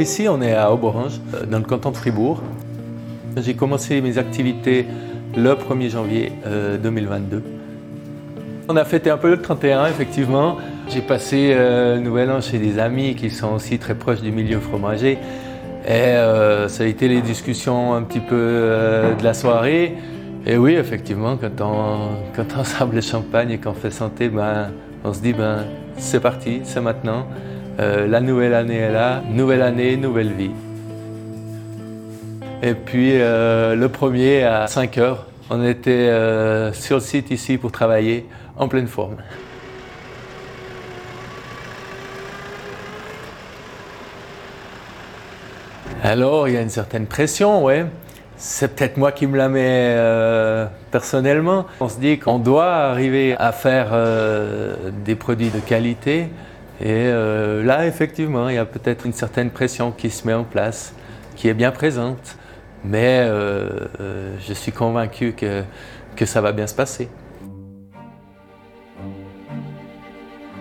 Alors ici, on est à Auborange, dans le canton de Fribourg. J'ai commencé mes activités le 1er janvier 2022. On a fêté un peu le 31, effectivement. J'ai passé le Nouvel An chez des amis qui sont aussi très proches du milieu fromager. Et ça a été les discussions un petit peu de la soirée. Et oui, effectivement, quand on sable le champagne et qu'on fait santé, on se dit c'est parti, c'est maintenant. La nouvelle année est là, nouvelle année, nouvelle vie. Et puis le premier à 5h, on était sur le site ici pour travailler en pleine forme. Alors, il y a une certaine pression, oui. C'est peut-être moi qui me la mets personnellement. On se dit qu'on doit arriver à faire des produits de qualité. Et là, effectivement, il y a peut-être une certaine pression qui se met en place, qui est bien présente. Mais je suis convaincu que ça va bien se passer.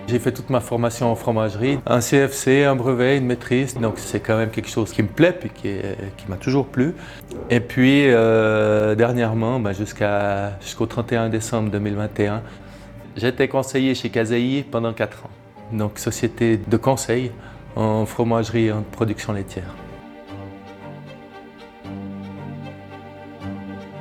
J'ai fait toute ma formation en fromagerie, un CFC, un brevet, une maîtrise, donc c'est quand même quelque chose qui me plaît et qui m'a toujours plu. Et puis dernièrement, jusqu'au 31 décembre 2021, j'étais conseiller chez CASEI pendant 4 ans. Donc société de conseil en fromagerie et en production laitière.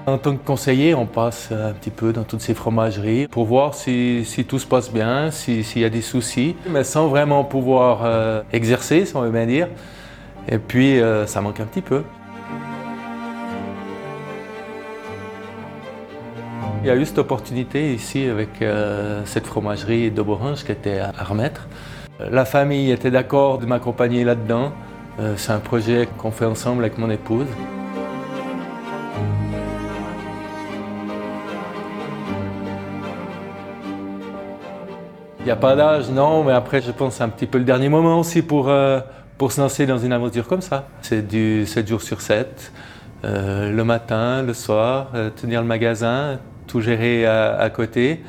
En tant que conseiller, on passe un petit peu dans toutes ces fromageries pour voir si tout se passe bien, s'il y a des soucis, mais sans vraiment pouvoir exercer, si on veut bien dire. Et puis, ça manque un petit peu. Il y a eu cette opportunité ici avec cette fromagerie d'Auborange qui était à remettre. La famille était d'accord de m'accompagner là-dedans. C'est un projet qu'on fait ensemble avec mon épouse. Il n'y a pas d'âge, non, mais après je pense un petit peu le dernier moment aussi pour se lancer dans une aventure comme ça. C'est du 7 jours sur 7, le matin, le soir, tenir le magasin, tout gérer à côté.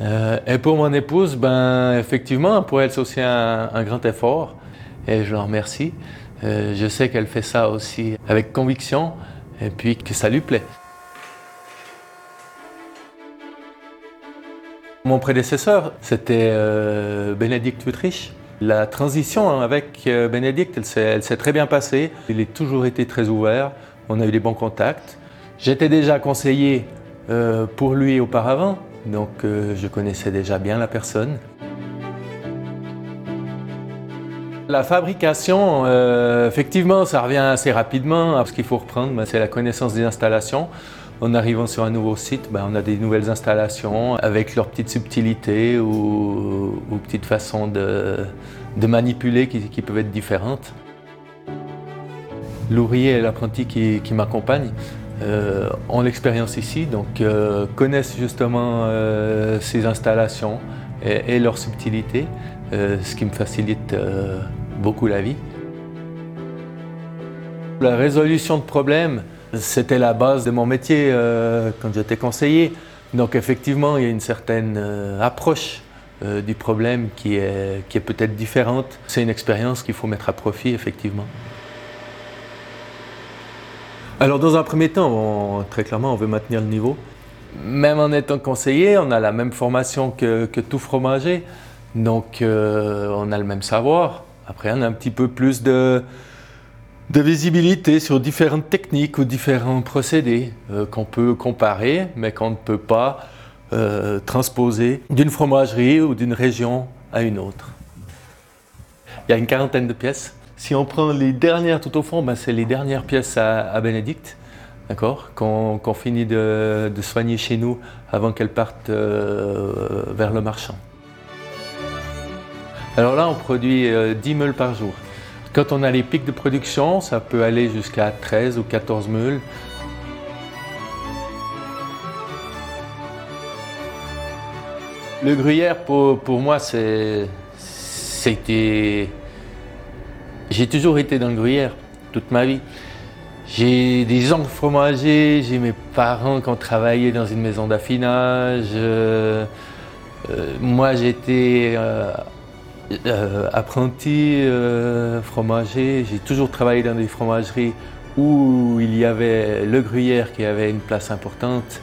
Et pour mon épouse, effectivement, pour elle c'est aussi un grand effort et je l'en remercie. Je sais qu'elle fait ça aussi avec conviction et puis que ça lui plaît. Mon prédécesseur, c'était Bénédicte Wittrich. La transition avec Bénédicte, elle s'est très bien passée. Il a toujours été très ouvert, on a eu des bons contacts. J'étais déjà conseiller pour lui auparavant, donc je connaissais déjà bien la personne. La fabrication, effectivement, ça revient assez rapidement. Ce qu'il faut reprendre, c'est la connaissance des installations. En arrivant sur un nouveau site, on a des nouvelles installations avec leurs petites subtilités ou petites façons de manipuler qui peuvent être différentes. L'ouvrier et l'apprenti qui m'accompagnent ont l'expérience ici, donc connaissent justement ces installations et leurs subtilités, ce qui me facilite beaucoup la vie. La résolution de problèmes, c'était la base de mon métier quand j'étais conseiller. Donc effectivement, il y a une certaine approche du problème qui est peut-être différente. C'est une expérience qu'il faut mettre à profit, effectivement. Alors dans un premier temps, très clairement, on veut maintenir le niveau. Même en étant conseiller, on a la même formation que tout fromager. Donc on a le même savoir. Après, on a un petit peu plus de visibilité sur différentes techniques ou différents procédés qu'on peut comparer, mais qu'on ne peut pas transposer d'une fromagerie ou d'une région à une autre. Il y a une quarantaine de pièces. Si on prend les dernières tout au fond, c'est les dernières pièces à Bénédicte, d'accord, qu'on finit de soigner chez nous avant qu'elles partent vers le marchand. Alors là, on produit 10 meules par jour. Quand on a les pics de production, ça peut aller jusqu'à 13 ou 14 meules. Le gruyère, pour moi, c'était... J'ai toujours été dans le gruyère, toute ma vie. J'ai des oncles fromagers, j'ai mes parents qui ont travaillé dans une maison d'affinage. Moi, j'étais... Apprenti fromager, j'ai toujours travaillé dans des fromageries où il y avait le gruyère qui avait une place importante.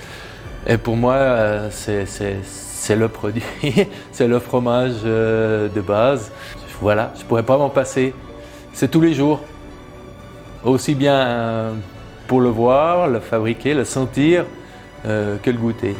Et pour moi, c'est le produit, c'est le fromage de base. Voilà, je ne pourrais pas m'en passer. C'est tous les jours, aussi bien pour le voir, le fabriquer, le sentir que le goûter.